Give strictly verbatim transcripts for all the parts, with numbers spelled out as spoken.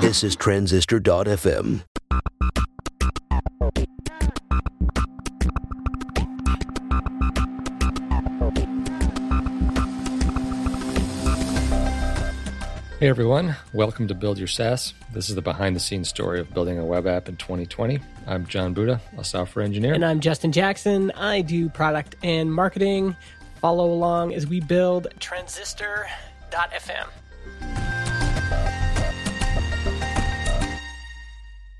This is Transistor dot f m. Hey everyone, welcome to Build Your SaaS. This is the behind-the-scenes story of building a web app in twenty twenty. I'm John Buda, a software engineer. And I'm Justin Jackson. I do product and marketing. Follow along as we build Transistor dot f m.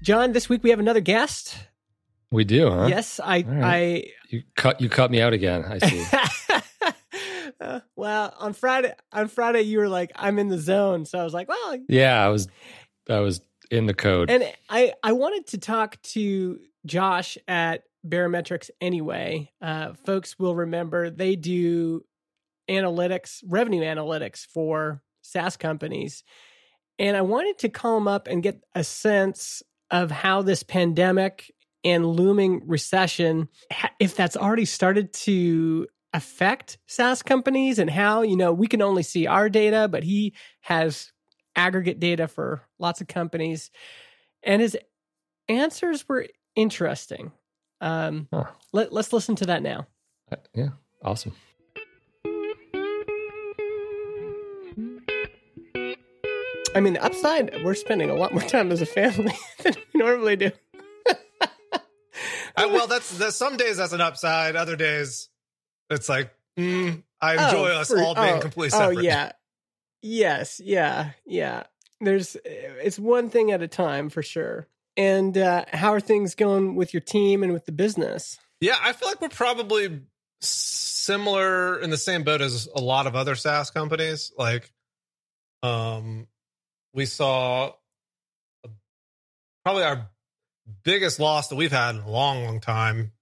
John, this week we have another guest. We do, huh? Yes, I... Right. I you cut you cut me out again, I see. uh, well, on Friday, on Friday you were like, I'm in the zone. So I was like, well... Yeah, I was I was in the code. And I, I wanted to talk to Josh at Baremetrics anyway. Uh, folks will remember they do analytics, revenue analytics for SaaS companies. And I wanted to call him up and get a sense of how this pandemic and looming recession, if that's already started to affect SaaS companies and how, you know, we can only see our data, but he has aggregate data for lots of companies. And his answers were interesting. Um, huh. let, let's listen to that now. Uh, yeah, awesome. I mean, the upside, we're spending a lot more time as a family than we normally do. I, well, that's, that's some days that's an upside. Other days, it's like, mm, I enjoy oh, us for, all being oh, completely separate. Oh, yeah. Yes, yeah, yeah. There's, it's one thing at a time for sure. And uh, how are things going with your team and with the business? Yeah, I feel like we're probably similar in the same boat as a lot of other SaaS companies. Like, um... we saw probably our biggest loss that we've had in a long, long time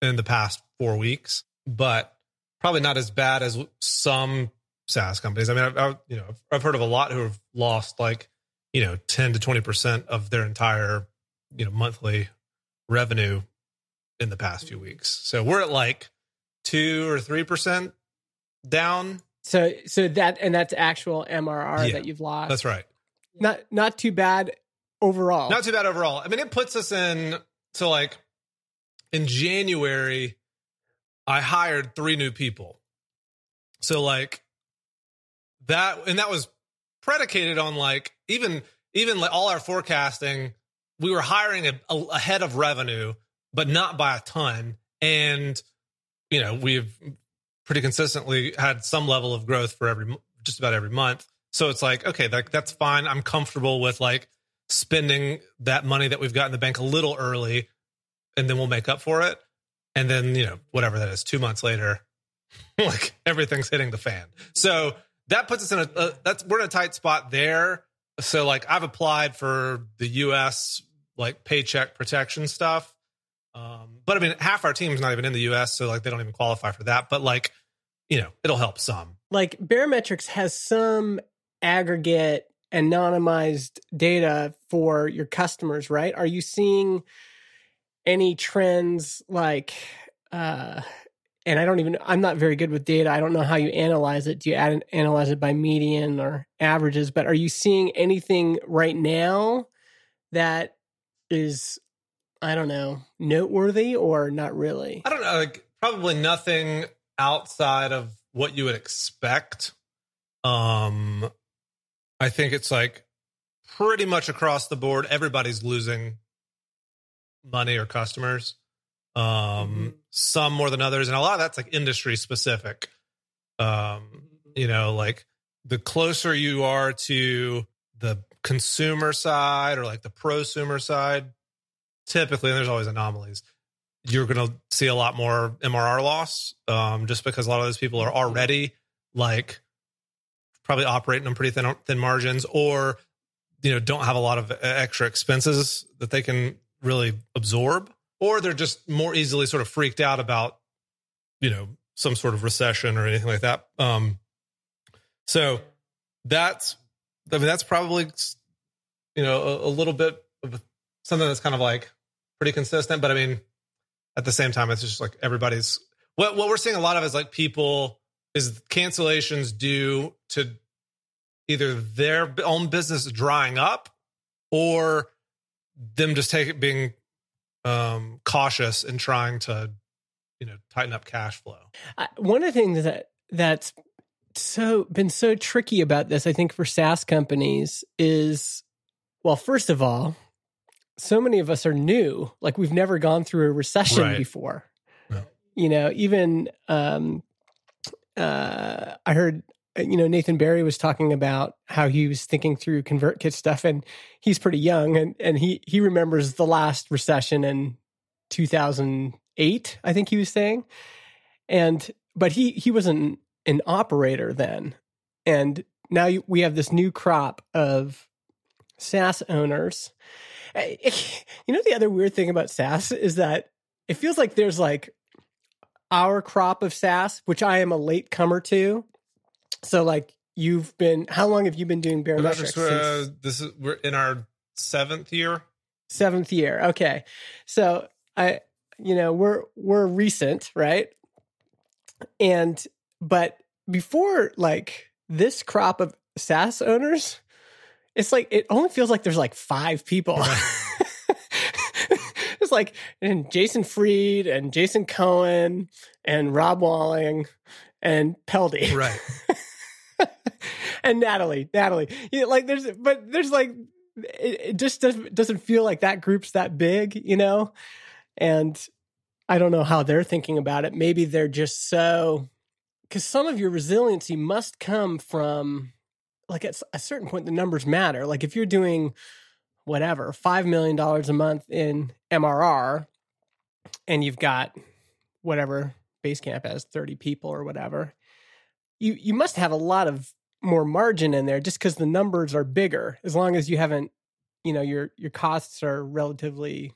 in the past four weeks, but probably not as bad as some SaaS companies. I mean, I've, I've you know I've heard of a lot who have lost like you know ten to twenty percent of their entire you know monthly revenue in the past few weeks. So we're at like two or three percent down. So, so that and that's actual M R R yeah, that you've lost. That's right. Not not too bad overall. Not too bad overall. I mean, it puts us in, so like in January, I hired three new people. So like that, and that was predicated on like, even, even like all our forecasting, we were hiring a, a, a head of revenue, but not by a ton. And, you know, we've pretty consistently had some level of growth for every, just about every month. So it's like, okay, that, that's fine. I'm comfortable with like spending that money that we've got in the bank a little early, and then we'll make up for it. And then, you know, whatever that is, two months later, like everything's hitting the fan. So that puts us in a, a, that's, we're in a tight spot there. So like I've applied for the U S like paycheck protection stuff. Um, but I mean, half our team is not even in the U S, so like they don't even qualify for that. But like, you know, it'll help some. Like Baremetrics has some aggregate anonymized data for your customers, right? Are you seeing any trends like, uh, and I don't even, I'm not very good with data. I don't know how you analyze it. Do you ad- analyze it by median or averages? But are you seeing anything right now that is, I don't know, noteworthy or not really? I don't know. Like probably nothing outside of what you would expect. Um, I think it's like pretty much across the board, everybody's losing money or customers. Um, mm-hmm. Some more than others. And a lot of that's like industry specific. Um, you know, like the closer you are to the consumer side or like the prosumer side, typically, and there's always anomalies, you're going to see a lot more M R R loss um, just because a lot of those people are already like probably operating on pretty thin, thin margins or, you know, don't have a lot of extra expenses that they can really absorb, or they're just more easily sort of freaked out about, you know, some sort of recession or anything like that. Um, so that's, I mean, that's probably, you know, a, a little bit of something that's kind of like pretty consistent, but I mean, at the same time, it's just like everybody's, what what we're seeing a lot of is like people, is cancellations due to either their own business drying up or them just take it being um, cautious and trying to, you know, tighten up cash flow. Uh, one of the things that that's so been so tricky about this, I think, for SaaS companies is, well, first of all, so many of us are new. Like, we've never gone through a recession right. before. Yeah. You know, even um, uh, I heard, you know, Nathan Barry was talking about how he was thinking through ConvertKit stuff, and he's pretty young, and, and he, he remembers the last recession in two thousand eight, I think he was saying. And, but he, he wasn't an operator then. And now you, we have this new crop of SaaS owners. You know, the other weird thing about SaaS is that it feels like there's like our crop of SaaS, which I am a latecomer to. So, like, you've been, how long have you been doing Baremetrics? Uh, this is, we're in our seventh year. Seventh year. Okay. So, I, you know, we're, we're recent, right? And, but before, like, this crop of SaaS owners, it's like, it only feels like there's like five people. Right. It's like, and Jason Fried and Jason Cohen and Rob Walling and Peldi. Right. And Natalie, Natalie, you know, like there's, but there's like, it, it just doesn't, doesn't feel like that group's that big, you know? And I don't know how they're thinking about it. Maybe they're just so, because some of your resiliency must come from, like, at a certain point, the numbers matter. Like, if you're doing whatever, five million dollars a month in M R R and you've got whatever, Basecamp has thirty people or whatever, you, you must have a lot of more margin in there just because the numbers are bigger, as long as you haven't, you know, your, your costs are relatively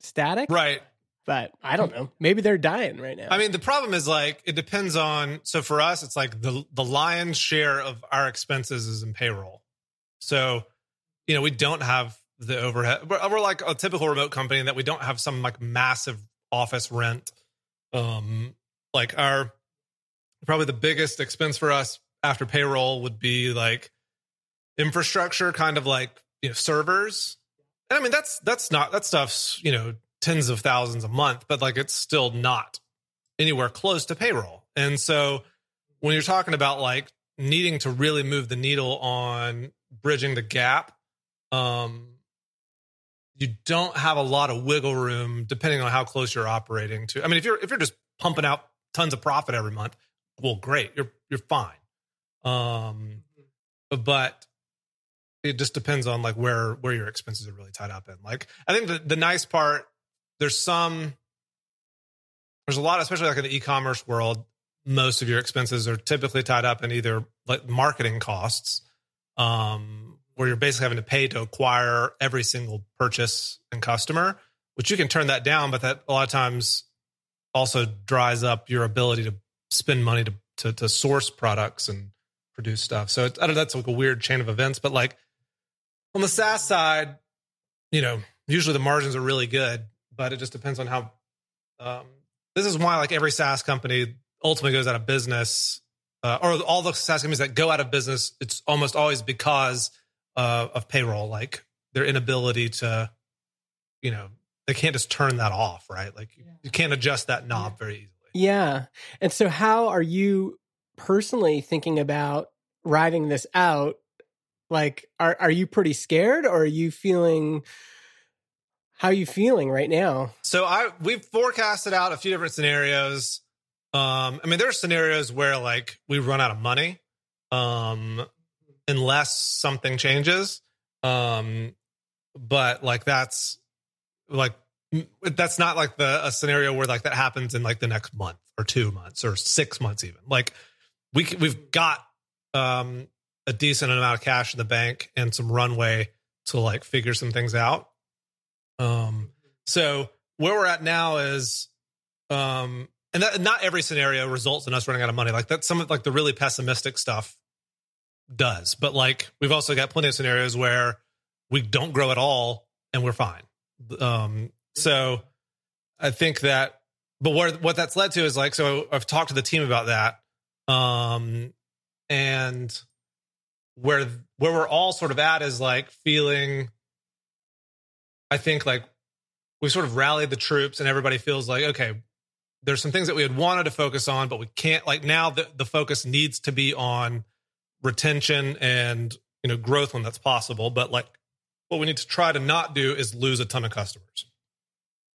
static. Right. But I don't know. Maybe they're dying right now. I mean, the problem is, like, it depends on, so for us, it's like the, the lion's share of our expenses is in payroll. So, you know, we don't have the overhead. We're, we're like a typical remote company in that we don't have some like massive office rent. Um, like our, probably the biggest expense for us after payroll would be like infrastructure, kind of like, you know, servers. And I mean, that's, that's not, that stuff's, you know, tens of thousands a month, but like, it's still not anywhere close to payroll. And so when you're talking about like needing to really move the needle on bridging the gap, um, you don't have a lot of wiggle room depending on how close you're operating to. I mean, if you're, if you're just pumping out tons of profit every month, well, great, you're, you're fine. Um, but it just depends on like where, where your expenses are really tied up in. Like, I think the, the nice part, there's some, there's a lot, especially like in the e-commerce world, most of your expenses are typically tied up in either like marketing costs, um, where you're basically having to pay to acquire every single purchase and customer, which you can turn that down, but that a lot of times also dries up your ability to spend money to, to, to source products and produce stuff. So it's, I don't know, that's like a weird chain of events, but like on the SaaS side, you know, usually the margins are really good, but it just depends on how, um, this is why like every SaaS company ultimately goes out of business, uh, or all the SaaS companies that go out of business, it's almost always because uh, of payroll, like their inability to, you know, they can't just turn that off, right? Like yeah. you can't adjust that knob yeah. very easily. Yeah. And so how are you personally thinking about riding this out? Like, are are you pretty scared, or are you feeling, how are you feeling right now? So I, we've forecasted out a few different scenarios. Um, I mean, there are scenarios where like we run out of money, um, unless something changes. Um, but like, that's like, that's not like the a scenario where like that happens in like the next month or two months or six months even. Like we we've got um, a decent amount of cash in the bank and some runway to like figure some things out. Um, so where we're at now is, um, and that, not every scenario results in us running out of money. Like that's some of like the really pessimistic stuff does, but like we've also got plenty of scenarios where we don't grow at all and we're fine. Um, So I think that, but what, what that's led to is like, so I've talked to the team about that. Um, and where where we're all sort of at is like feeling, I think, like we've sort of rallied the troops and everybody feels like, okay, there's some things that we had wanted to focus on, but we can't, like now the, the focus needs to be on retention and, you know, growth when that's possible. But like what we need to try to not do is lose a ton of customers.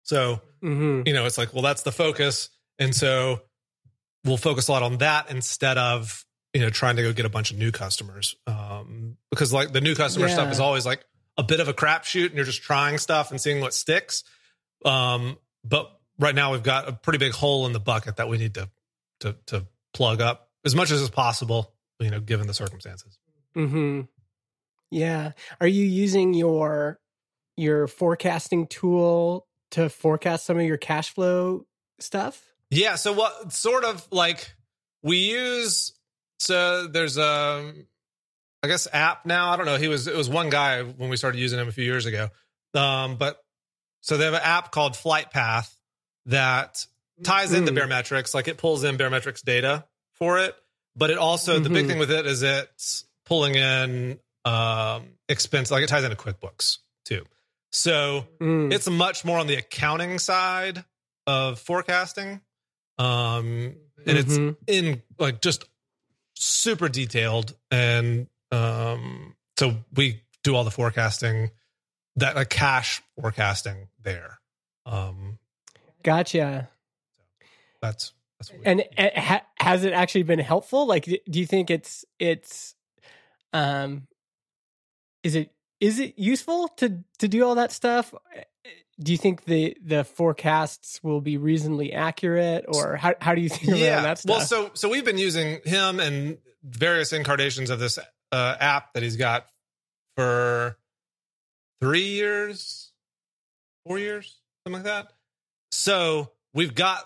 So, mm-hmm. you know, it's like, well, that's the focus. And so we'll focus a lot on that instead of, you know, trying to go get a bunch of new customers. Um, because like the new customer yeah. stuff is always like a bit of a crapshoot and you're just trying stuff and seeing what sticks. Um, but right now we've got a pretty big hole in the bucket that we need to, to, to plug up as much as is possible, you know, given the circumstances. Mm-hmm. Yeah. Are you using your, your forecasting tool to forecast some of your cash flow stuff? Yeah. So what sort of like we use, so there's a, I guess app now. I don't know. He was, it was one guy when we started using him a few years ago. Um, but so they have an app called Flight Path that ties mm. into Baremetrics. Like it pulls in Baremetrics data for it, but it also, mm-hmm. the big thing with it is it's pulling in um, expense. Like it ties into QuickBooks too. So mm. it's much more on the accounting side of forecasting. Um, and mm-hmm. it's in like just super detailed. And um, so we do all the forecasting that like cash forecasting there. Um, gotcha. So that's, that's what we and it, ha, has it actually been helpful? Like, do you think it's, it's, um, is it, is it useful to, to do all that stuff? Do you think the, the forecasts will be reasonably accurate, or how how do you think yeah. around that stuff? Well, so so we've been using him and various incarnations of this uh, app that he's got for three years, four years, something like that. So we've got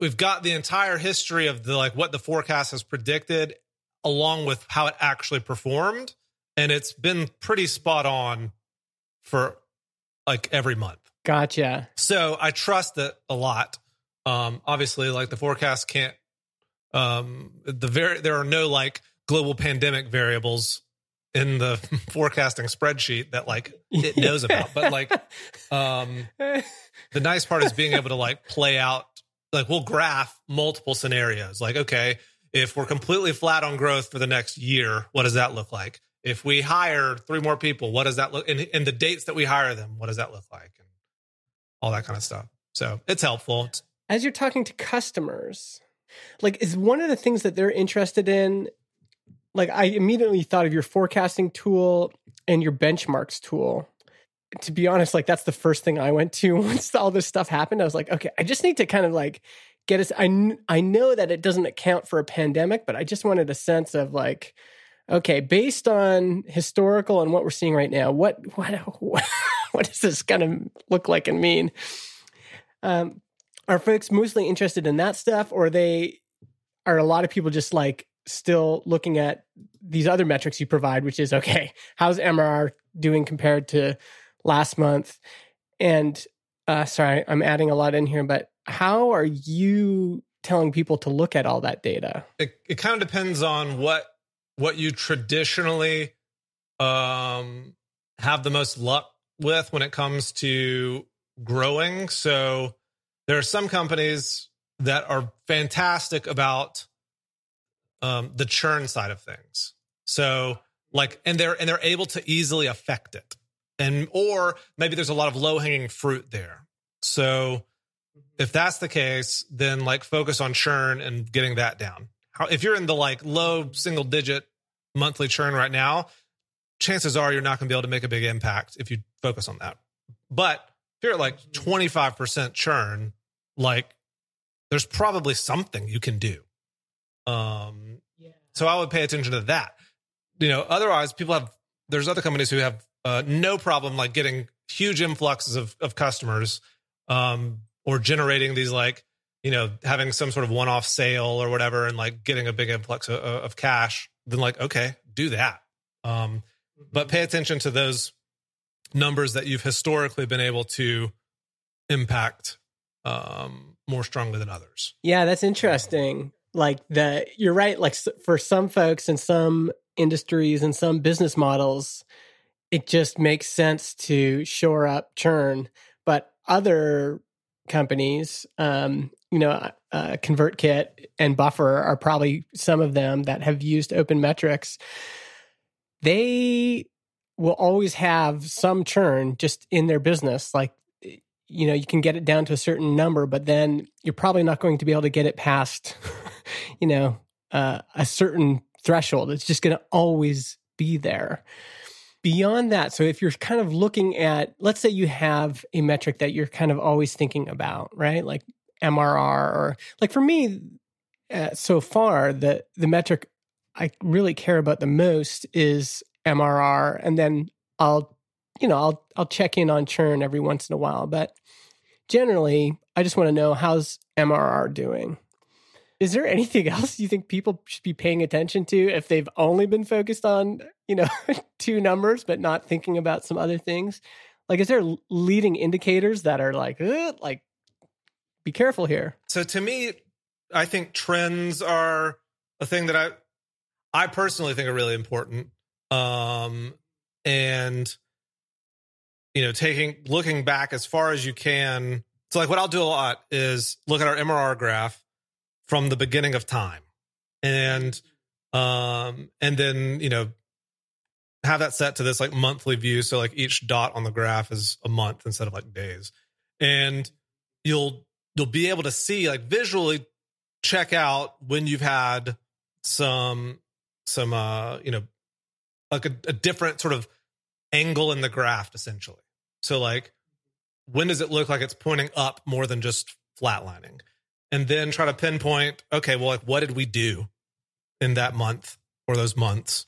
we've got the entire history of the like what the forecast has predicted, along with how it actually performed. And it's been pretty spot on for like every month. Gotcha. So I trust it a lot. Um, obviously, like the forecast can't. Um, the very there are no like global pandemic variables in the forecasting spreadsheet that like it knows about. But like, um, the nice part is being able to like play out. Like we'll graph multiple scenarios. Like, okay, if we're completely flat on growth for the next year, what does that look like? If we hire three more people, what does that look? And, and the dates that we hire them, what does that look like? And all that kind of stuff. So it's helpful. As you're talking to customers, like is one of the things that they're interested in, like I immediately thought of your forecasting tool and your benchmarks tool. To be honest, like that's the first thing I went to once all this stuff happened. I was like, okay, I just need to kind of like get us. I, I know that it doesn't account for a pandemic, but I just wanted a sense of like, okay, based on historical and what we're seeing right now, what what what is this going to look like and mean? Um, are folks mostly interested in that stuff, or they are a lot of people just like still looking at these other metrics you provide, which is okay, how's M R R doing compared to last month? And uh, sorry, I'm adding a lot in here, but how are you telling people to look at all that data? It, it kind of depends on what. what you traditionally um, have the most luck with when it comes to growing. So there are some companies that are fantastic about um, the churn side of things. So like, and they're, and they're able to easily affect it. And, or maybe there's a lot of low hanging fruit there. So if that's the case, then like focus on churn and getting that down. If you're in the like low single digit monthly churn right now, chances are you're not going to be able to make a big impact if you focus on that. But if you're at like twenty-five percent churn, like there's probably something you can do. Um, yeah. So I would pay attention to that. You know, otherwise people have, there's other companies who have uh, no problem like getting huge influxes of, of customers um, or generating these like, you know, having some sort of one-off sale or whatever and like getting a big influx of, of cash, then like, okay, do that. Um, but pay attention to those numbers that you've historically been able to impact um, more strongly than others. Yeah, that's interesting. Like the, you're right. Like for some folks and some industries and some business models, it just makes sense to shore up churn. But other companies, um, you know, uh, ConvertKit and Buffer are probably some of them that have used OpenMetrics. They will always have some churn just in their business. Like, you know, you can get it down to a certain number, but then you're probably not going to be able to get it past, you know, uh, a certain threshold. It's just going to always be there. Beyond that, so if you're kind of looking at, let's say you have a metric that you're kind of always thinking about, right? Like M R R, or like for me, uh, so far, the, the metric I really care about the most is M R R. And then I'll, you know, I'll, I'll check in on churn every once in a while. But generally, I just want to know, how's M R R doing? Is there anything else you think people should be paying attention to if they've only been focused on, you know, two numbers, but not thinking about some other things? Like, is there leading indicators that are like, like, be careful here? So to me, I think trends are a thing that I, I personally think are really important. Um, and, you know, taking, looking back as far as you can. So like what I'll do a lot is look at our M R R graph from the beginning of time, and um, and then, you know, have that set to this like monthly view. So like each dot on the graph is a month instead of like days, and you'll you'll be able to see, like, visually check out when you've had some some uh, you know, like a, a different sort of angle in the graph essentially. So like, when does it look like it's pointing up more than just flatlining? And then try to pinpoint, okay, well, like, what did we do in that month or those months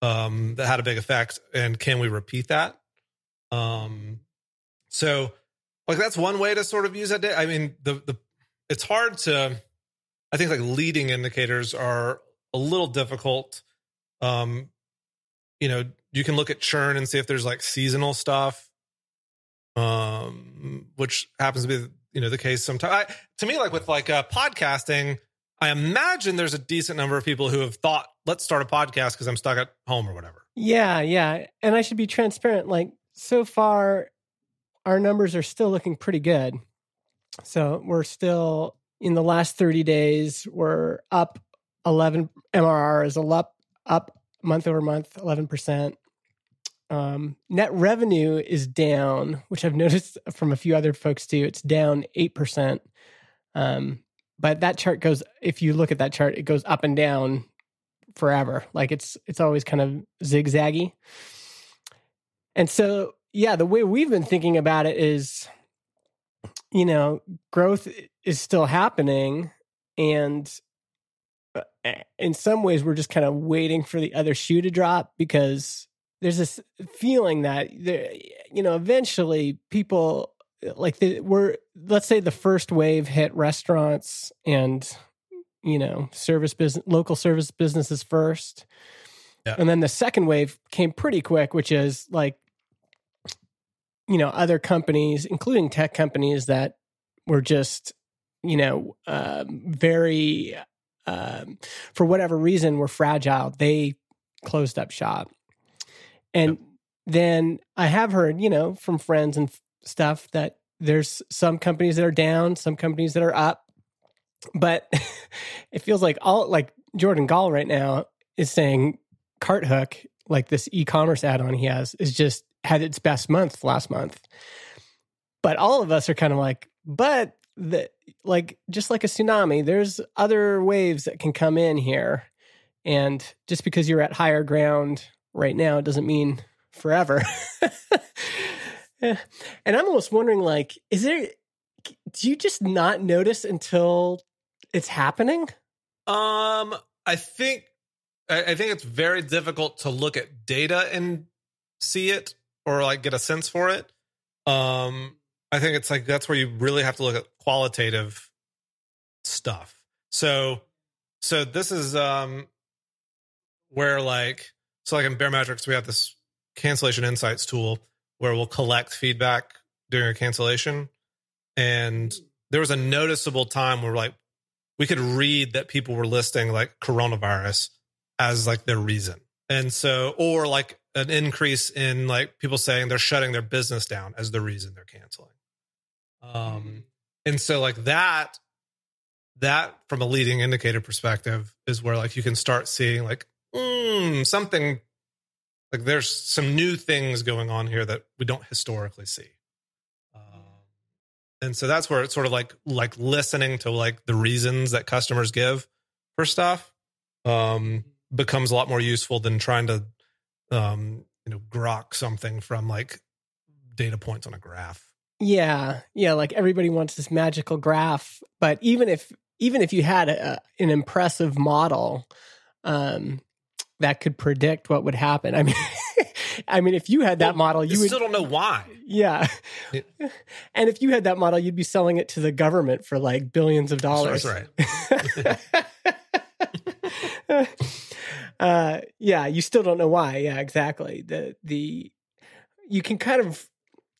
um, that had a big effect? And can we repeat that? Um, so, like, that's one way to sort of use that data. I mean, the the it's hard to, I think, like, leading indicators are a little difficult. Um, you know, you can look at churn and see if there's, like, seasonal stuff, um, which happens to be the, you know, the case sometimes. I, to me, like with like uh, podcasting, I imagine there's a decent number of people who have thought, let's start a podcast because I'm stuck at home or whatever. Yeah, yeah. And I should be transparent. Like, so far, our numbers are still looking pretty good. So we're still, in the last thirty days, we're up eleven. M R R is up, up month over month, eleven percent. Um, net revenue is down, which I've noticed from a few other folks too. It's down eight percent. Um, but that chart goes, if you look at that chart, it goes up and down forever. Like it's, it's always kind of zigzaggy. And so, yeah, the way we've been thinking about it is, you know, growth is still happening, and in some ways we're just kind of waiting for the other shoe to drop, because there's this feeling that, you know, eventually people, like, the, we're, let's say the first wave hit restaurants and, you know, service business, local service businesses first. Yeah. And then the second wave came pretty quick, which is like, you know, other companies, including tech companies, that were just, you know, um, very, um, for whatever reason, were fragile. They closed up shop. And then I have heard, you know, from friends and f- stuff that there's some companies that are down, some companies that are up, but it feels like all, like Jordan Gall right now is saying Carthook, like this e-commerce add-on he has, is just had its best month last month. But all of us are kind of like, but the, like, just like a tsunami, there's other waves that can come in here. And just because you're at higher ground right now, it doesn't mean forever. And I'm almost wondering, like, is there, do you just not notice until it's happening? Um, I think, I think it's very difficult to look at data and see it, or like get a sense for it. Um, I think it's like, that's where you really have to look at qualitative stuff. So, so this is, um, where like, so like in Baremetrics, we have this cancellation insights tool where we'll collect feedback during a cancellation. And there was a noticeable time where like we could read that people were listing like coronavirus as like their reason. And so, or like an increase in like people saying they're shutting their business down as the reason they're canceling. Um, and so like that, that from a leading indicator perspective is where like you can start seeing like, mm, something like there's some new things going on here that we don't historically see. And so that's where it's sort of like like listening to like the reasons that customers give for stuff um, becomes a lot more useful than trying to um, you know grok something from like data points on a graph. Yeah, yeah. Like everybody wants this magical graph, but even if even if you had a, an impressive model um, that could predict what would happen, I mean. I mean, if you had that model, you, you would, still don't know why. Yeah. yeah. And if you had that model, you'd be selling it to the government for like billions of dollars. That's right. uh, yeah. You still don't know why. Yeah, exactly. The, the, you can kind of,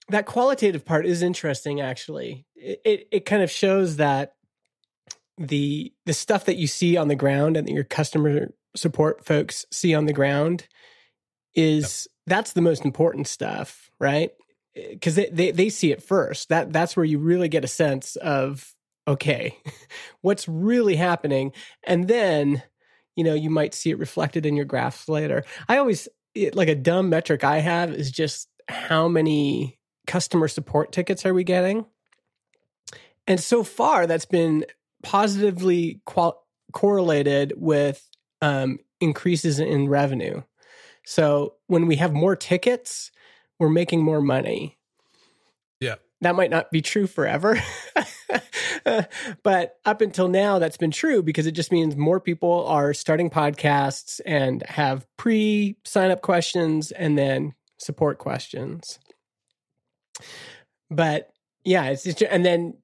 that qualitative part is interesting, actually. It, it, it kind of shows that the, the stuff that you see on the ground and that your customer support folks see on the ground is, yep. That's the most important stuff, right? Because they, they, they see it first. That that's where you really get a sense of, okay, what's really happening? And then, you know, you might see it reflected in your graphs later. I always, it, like a dumb metric I have is just how many customer support tickets are we getting? And so far, that's been positively qual- correlated with um, increases in revenue. So when we have more tickets, we're making more money. Yeah. That might not be true forever. But up until now, that's been true because it just means more people are starting podcasts and have pre-sign-up questions and then support questions. But yeah, it's just, and then,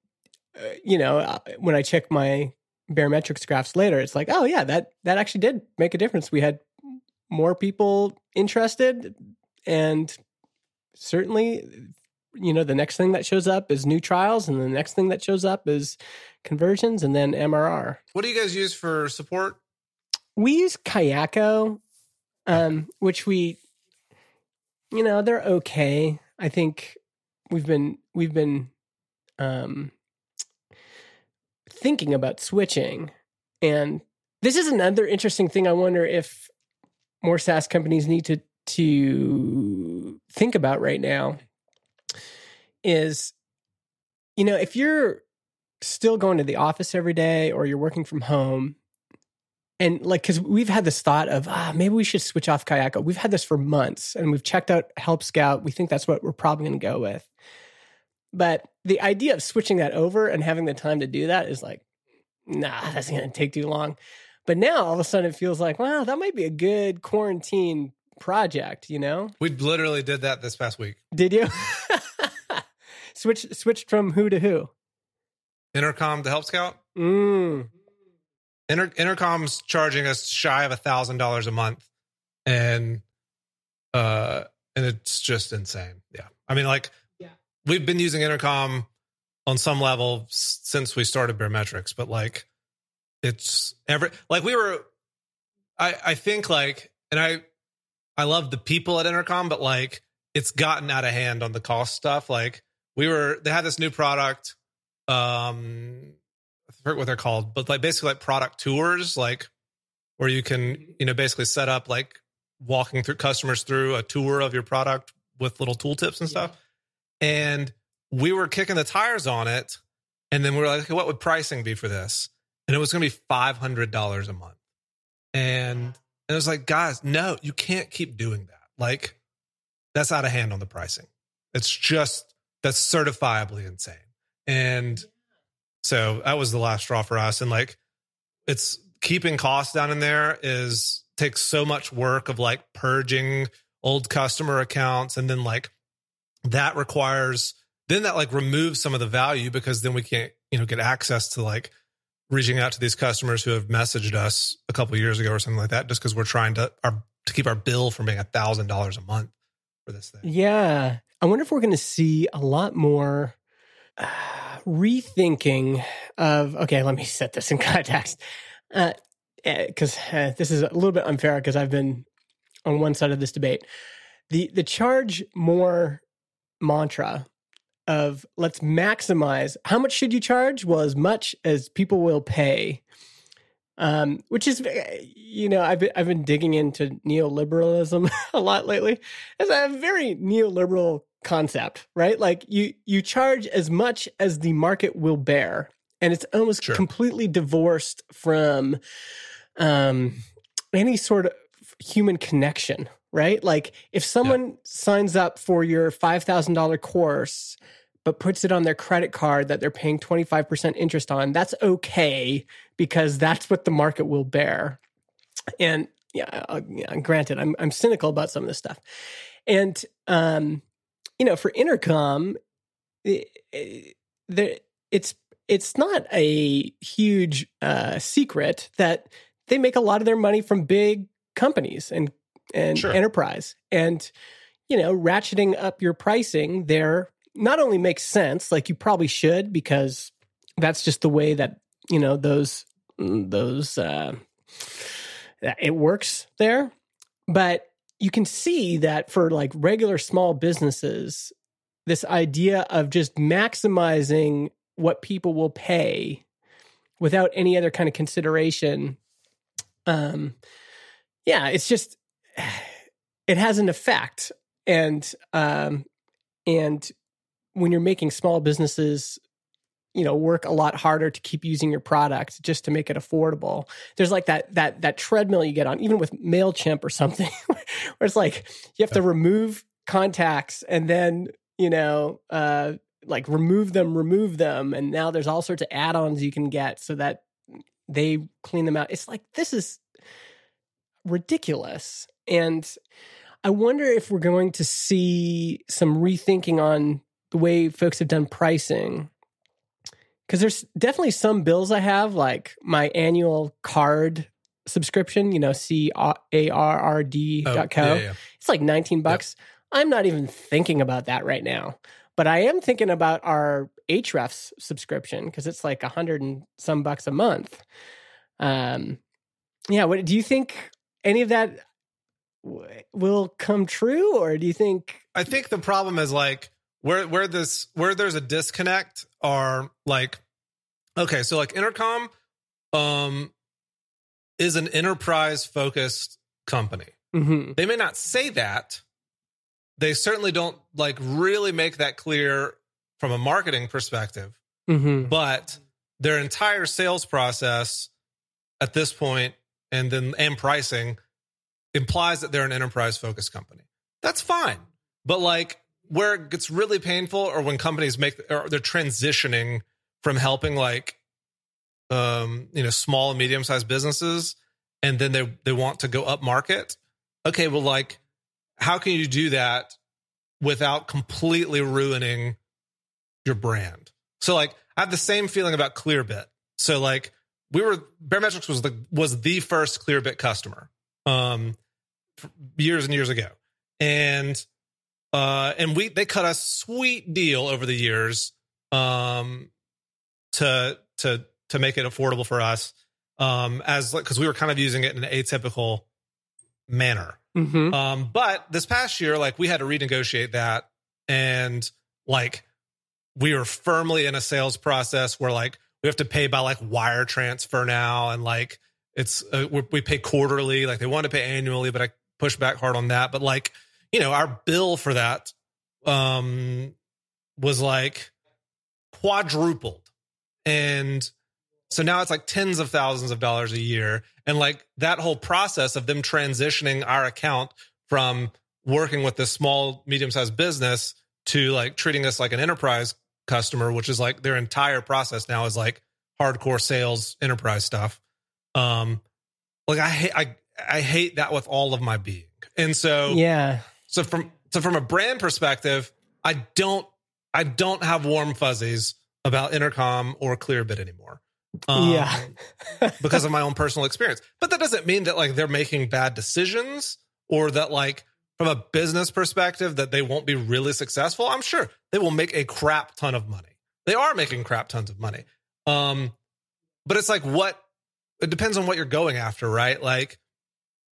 uh, you know, when I check my Baremetrics graphs later, it's like, oh yeah, that, that actually did make a difference. We had more people interested, and certainly, you know, the next thing that shows up is new trials, and the next thing that shows up is conversions, and then M R R. What do you guys use for support? We use Kayako, um, which we, you know, they're okay. I think we've been we've been um, thinking about switching, and this is another interesting thing. I wonder if more SaaS companies need to, to think about right now is, you know, if you're still going to the office every day or you're working from home, and like, because we've had this thought of, ah, maybe we should switch off Kayako. We've had this for months, and we've checked out Help Scout. We think that's what we're probably going to go with. But the idea of switching that over and having the time to do that is like, nah, that's going to take too long. But now all of a sudden it feels like, wow, that might be a good quarantine project, you know? We literally did that this past week. Did you? Switch, switched from who to who? Intercom to Help Scout. Mm. Inter- Intercom's charging us shy of one thousand dollars a month. And uh, and it's just insane. Yeah. I mean, like, yeah. We've been using Intercom on some level s- since we started Baremetrics, but like, it's every, like we were, I, I think like, and I, I love the people at Intercom, but like it's gotten out of hand on the cost stuff. Like we were, they had this new product, um, I forget what they're called, but like basically like product tours, like where you can, you know, basically set up like walking through customers through a tour of your product with little tooltips and stuff. Yeah. And we were kicking the tires on it. And then we were like, okay, what would pricing be for this? And it was going to be five hundred dollars a month. And, and it was like, guys, no, you can't keep doing that. Like, that's out of hand on the pricing. It's just, that's certifiably insane. And so that was the last straw for us. And like, it's keeping costs down in there is takes so much work of like purging old customer accounts. And then like that requires, then that like removes some of the value because then we can't, you know, get access to like, reaching out to these customers who have messaged us a couple of years ago or something like that, just because we're trying to our, to keep our bill from being a thousand dollars a month for this thing. Yeah, I wonder if we're going to see a lot more uh, rethinking of. Okay, let me set this in context, because uh, uh, this is a little bit unfair because I've been on one side of this debate. The the charge more mantra of let's maximize, how much should you charge? Well, as much as people will pay, um, which is, you know, I've been, I've been digging into neoliberalism a lot lately. It's a very neoliberal concept, right? Like you you charge as much as the market will bear. And it's almost sure. completely divorced from um, any sort of human connection, right? Like if someone yeah. signs up for your five thousand dollars course, but puts it on their credit card that they're paying twenty-five percent interest on, that's okay because that's what the market will bear. And yeah, uh, yeah granted, I'm, I'm cynical about some of this stuff. And, um, you know, for Intercom, it, it, there, it's, It's not a huge uh, secret that they make a lot of their money from big companies and and sure. enterprise. And, you know, ratcheting up your pricing there not only makes sense, like you probably should, because that's just the way that, you know, those, those uh, it works there. But you can see that for like regular small businesses, this idea of just maximizing what people will pay without any other kind of consideration. Um, yeah, it's just, it has an effect. And, um, and when you're making small businesses, you know, work a lot harder to keep using your product just to make it affordable. There's like that, that, that treadmill you get on, even with MailChimp or something, where it's like, you have to remove contacts and then, you know, uh, like remove them, remove them. And now there's all sorts of add-ons you can get so that they clean them out. It's like, this is ridiculous. And I wonder if we're going to see some rethinking on the way folks have done pricing. Because there's definitely some bills I have, like my annual card subscription, you know, C A R R D dot co. Oh, yeah, yeah. It's like nineteen bucks. Yep. I'm not even thinking about that right now. But I am thinking about our Ahrefs subscription because it's like a hundred and some bucks a month. Um, yeah, what, do you think any of that w- will come true, or do you think? I think the problem is like where where this where there's a disconnect are like, okay, so like Intercom um, is an enterprise focused company. Mm-hmm. They may not say that. They certainly don't like really make that clear from a marketing perspective, mm-hmm. but their entire sales process at this point and then and pricing implies that they're an enterprise focused company. That's fine. But like where it gets really painful or when companies make or they're transitioning from helping like um, you know, small and medium sized businesses and then they they want to go up market. Okay, well like how can you do that without completely ruining your brand? So like I have the same feeling about Clearbit. So like we were Baremetrics was the was the first Clearbit customer um years and years ago. And uh and we they cut a sweet deal over the years um to to to make it affordable for us um as like cuz we were kind of using it in an atypical manner. Mm-hmm. Um, but this past year, like we had to renegotiate that, and like we are firmly in a sales process where like we have to pay by like wire transfer now, and like it's uh, we pay quarterly. Like they want to pay annually, but I push back hard on that. But like you know, our bill for that um, was like quadrupled, and so now it's like tens of thousands of dollars a year. And like that whole process of them transitioning our account from working with this small, medium-sized business to like treating us like an enterprise customer, which is like their entire process now is like hardcore sales, enterprise stuff. Um, like I hate, I, I hate that with all of my being. And so, yeah. So from, so from a brand perspective, I don't, I don't have warm fuzzies about Intercom or Clearbit anymore. Um, yeah, because of my own personal experience. But that doesn't mean that like they're making bad decisions or that like from a business perspective that they won't be really successful. I'm sure they will make a crap ton of money. They are making crap tons of money. Um, but it's like what it depends on what you're going after, right? Like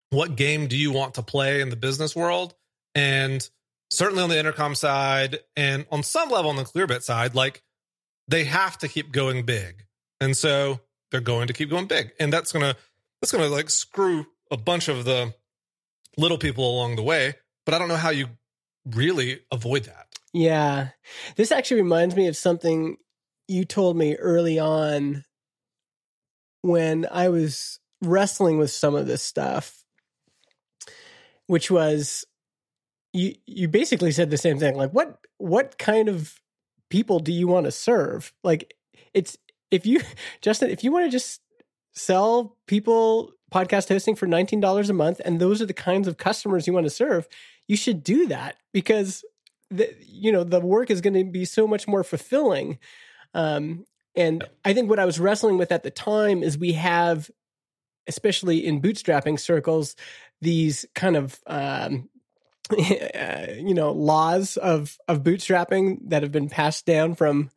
what game do you want to play in the business world? And certainly on the Intercom side, and on some level on the Clearbit side, like they have to keep going big. And so they're going to keep going big. And that's going to, that's going to like screw a bunch of the little people along the way. But I don't know how you really avoid that. Yeah. This actually reminds me of something you told me early on when I was wrestling with some of this stuff, which was you, you basically said the same thing. Like what, what kind of people do you want to serve? Like it's, if you, Justin, if you want to just sell people podcast hosting for nineteen dollars a month, and those are the kinds of customers you want to serve, you should do that because the, you know, the work is going to be so much more fulfilling. Um, and I think what I was wrestling with at the time is we have, especially in bootstrapping circles, these kind of, um, you know, laws of, of bootstrapping that have been passed down from,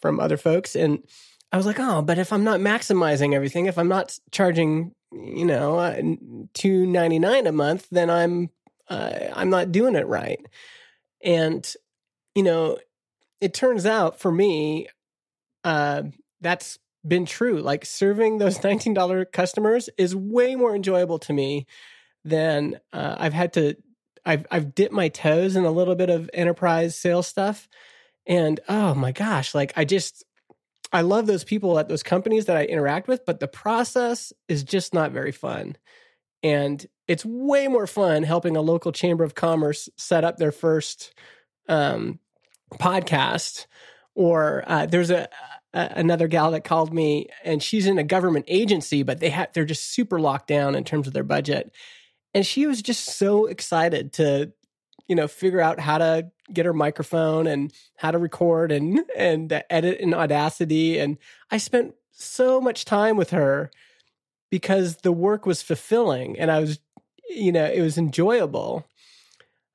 from other folks. And I was like, oh, but if I'm not maximizing everything, if I'm not charging, you know, two ninety-nine a month, then I'm, uh, I'm not doing it right. And, you know, it turns out for me, uh, that's been true. Like serving those nineteen dollars customers is way more enjoyable to me than uh, I've had to, I've, I've dipped my toes in a little bit of enterprise sales stuff. And, oh my gosh, like I just, I love those people at those companies that I interact with, but the process is just not very fun. And it's way more fun helping a local chamber of commerce set up their first um, podcast. Or uh, there's a, a another gal that called me, and she's in a government agency, but they ha- they're just super locked down in terms of their budget. And she was just so excited to, you know, figure out how to get her microphone and how to record and and edit in Audacity. And I spent so much time with her because the work was fulfilling and I was, you know, it was enjoyable.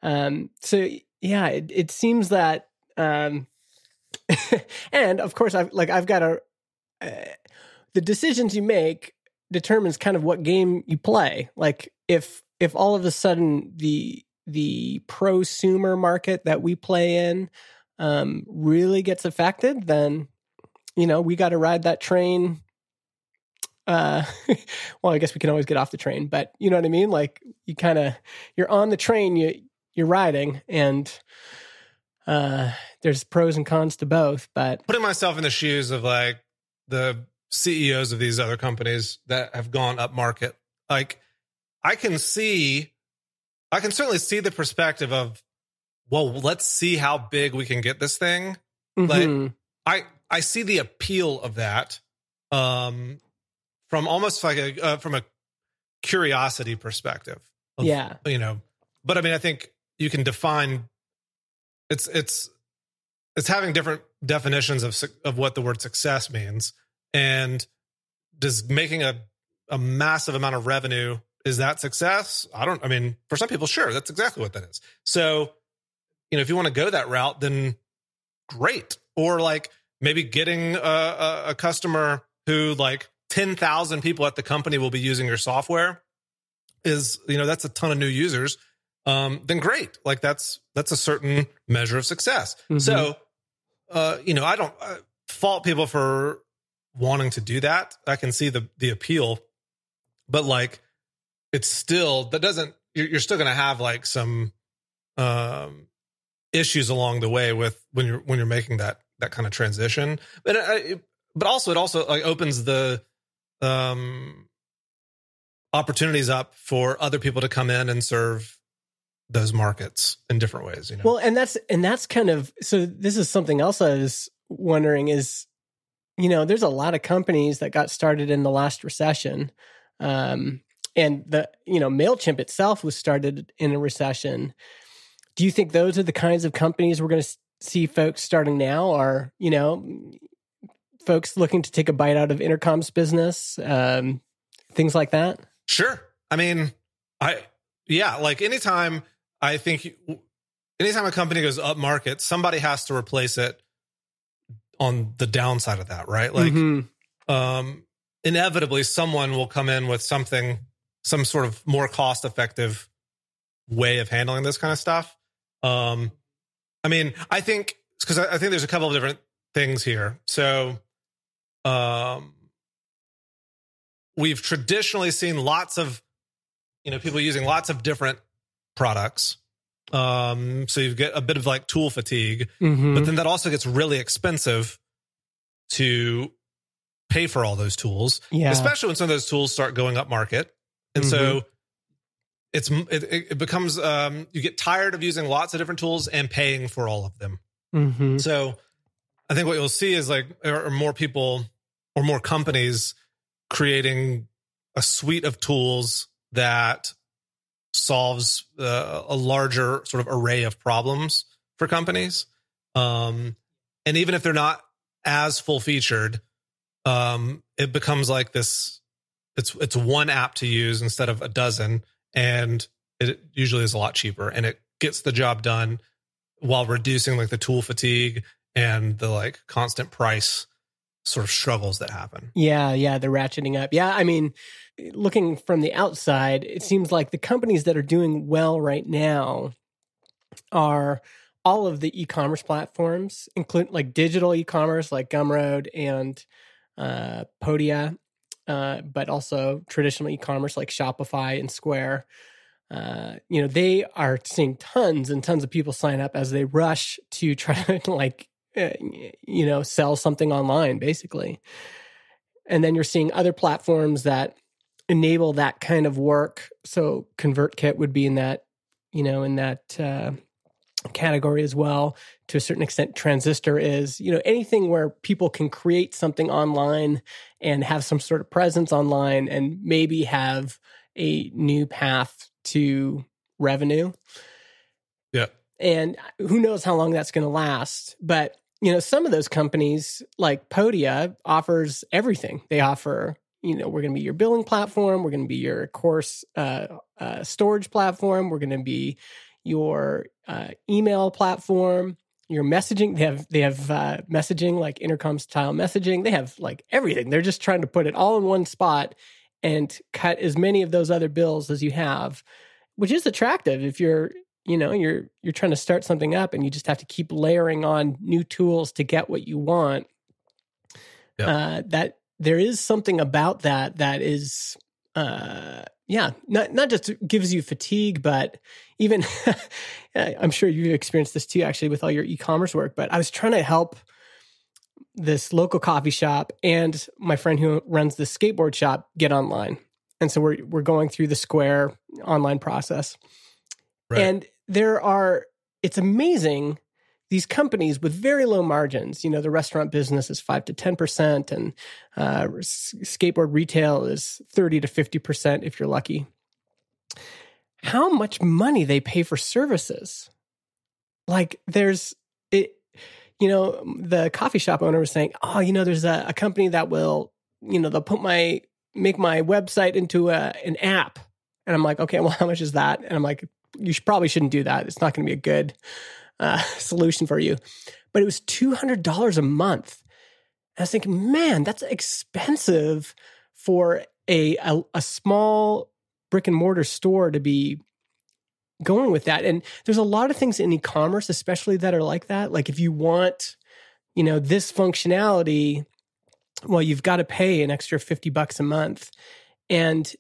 Um, so yeah, it, it seems that, um, and of course I've like, I've got a, uh, the decisions you make determines kind of what game you play. Like if, if all of a sudden the, the prosumer market that we play in um, really gets affected, then, you know, we got to ride that train. Uh, well, I guess we can always get off the train, but you know what I mean? Like you kind of, you're on the train, you, you're riding, and uh, there's pros and cons to both, but. Putting myself in the shoes of like the C E Os of these other companies that have gone up market, like I can see I can certainly see the perspective of, well, let's see how big we can get this thing. Mm-hmm. Like, I I see the appeal of that um, from almost like a uh, from a curiosity perspective. Of, yeah, you know. But I mean, I think you can define it's it's it's having different definitions of of what the word success means, and does making a a massive amount of revenue. Is that success? I don't, I mean, for some people, sure, that's exactly what that is. So, you know, if you want to go that route, then great. Or like maybe getting a, a, a customer who like ten thousand people at the company will be using your software is, you know, that's a ton of new users. Um, then great. Like that's, that's a certain measure of success. Mm-hmm. So, uh, you know, I don't uh, fault people for wanting to do that. I can see the, the appeal, but like, it's still, that doesn't, you're still going to have like some um, issues along the way with when you're, when you're making that, that kind of transition. But, I, but also it also like opens the um, opportunities up for other people to come in and serve those markets in different ways. You know? Well, and that's, and that's kind of, so this is something else I was wondering is, you know, there's a lot of companies that got started in the last recession. Um, And the, you know, MailChimp itself was started in a recession. Do you think those are the kinds of companies we're going to see folks starting now? Or, you know, folks looking to take a bite out of Intercom's business, um, things like that? Sure. I mean, I, yeah, like anytime I think, anytime a company goes up market, somebody has to replace it on the downside of that, right? Like, mm-hmm. um, inevitably someone will come in with something some sort of more cost-effective way of handling this kind of stuff. Um, I mean, I think, because I think there's a couple of different things here. So um, we've traditionally seen lots of, you know, people using lots of different products. Um, so you get a bit of like tool fatigue, mm-hmm. but then that also gets really expensive to pay for all those tools, yeah. especially when some of those tools start going up market. And mm-hmm. so it's, it, it becomes, um, you get tired of using lots of different tools and paying for all of them. Mm-hmm. So I think what you'll see is like, or more people or more companies creating a suite of tools that solves uh, a larger sort of array of problems for companies. Um, and even if they're not as full featured, um, it becomes like this, it's, it's one app to use instead of a dozen. And it usually is a lot cheaper, and it gets the job done while reducing like the tool fatigue and the like constant price sort of struggles that happen. Yeah. Yeah. They're ratcheting up. Yeah. I mean, looking from the outside, it seems like the companies that are doing well right now are all of the e-commerce platforms, including like digital e-commerce, like Gumroad and uh, Podia, uh, but also traditional e-commerce like Shopify and Square. Uh, you know, they are seeing tons and tons of people sign up as they rush to try to like, uh, you know, sell something online, basically. And then you're seeing other platforms that enable that kind of work. So ConvertKit would be in that, you know, in that uh, category as well. To a certain extent, Transistor is, you know, anything where people can create something online and have some sort of presence online and maybe have a new path to revenue. Yeah. And who knows how long that's going to last. But, you know, some of those companies like Podia offers everything. They offer, you know, we're going to be your billing platform. We're going to be your course uh, uh, storage platform. We're going to be your uh, email platform, your messaging. They have they have uh, messaging, like Intercom style messaging. They have like everything. They're just trying to put it all in one spot and cut as many of those other bills as you have, which is attractive if you're, you know, you're you're trying to start something up and you just have to keep layering on new tools to get what you want. Yeah. Uh, that. There is something about that that is, uh, yeah, not not just gives you fatigue, but even, I'm sure you've experienced this too, actually, with all your e-commerce work, but I was trying to help this local coffee shop and my friend who runs the skateboard shop get online. And so we're we're going through the Square online process. Right. And there are, it's amazing, these companies with very low margins, you know, the restaurant business is five to ten percent and uh, skateboard retail is thirty to fifty percent if you're lucky. How much money they pay for services. Like there's, it, you know, the coffee shop owner was saying, oh, you know, there's a, a company that will, you know, they'll put my, make my website into a, an app. And I'm like, okay, well, how much is that? And I'm like, you should, probably shouldn't do that. It's not going to be a good Uh, solution for you, but it was two hundred dollars a month. And I was thinking, man, that's expensive for a, a a small brick and mortar store to be going with that. And there's a lot of things in e-commerce, especially that are like that. Like if you want, you know, this functionality, well, you've got to pay an extra fifty bucks a month. And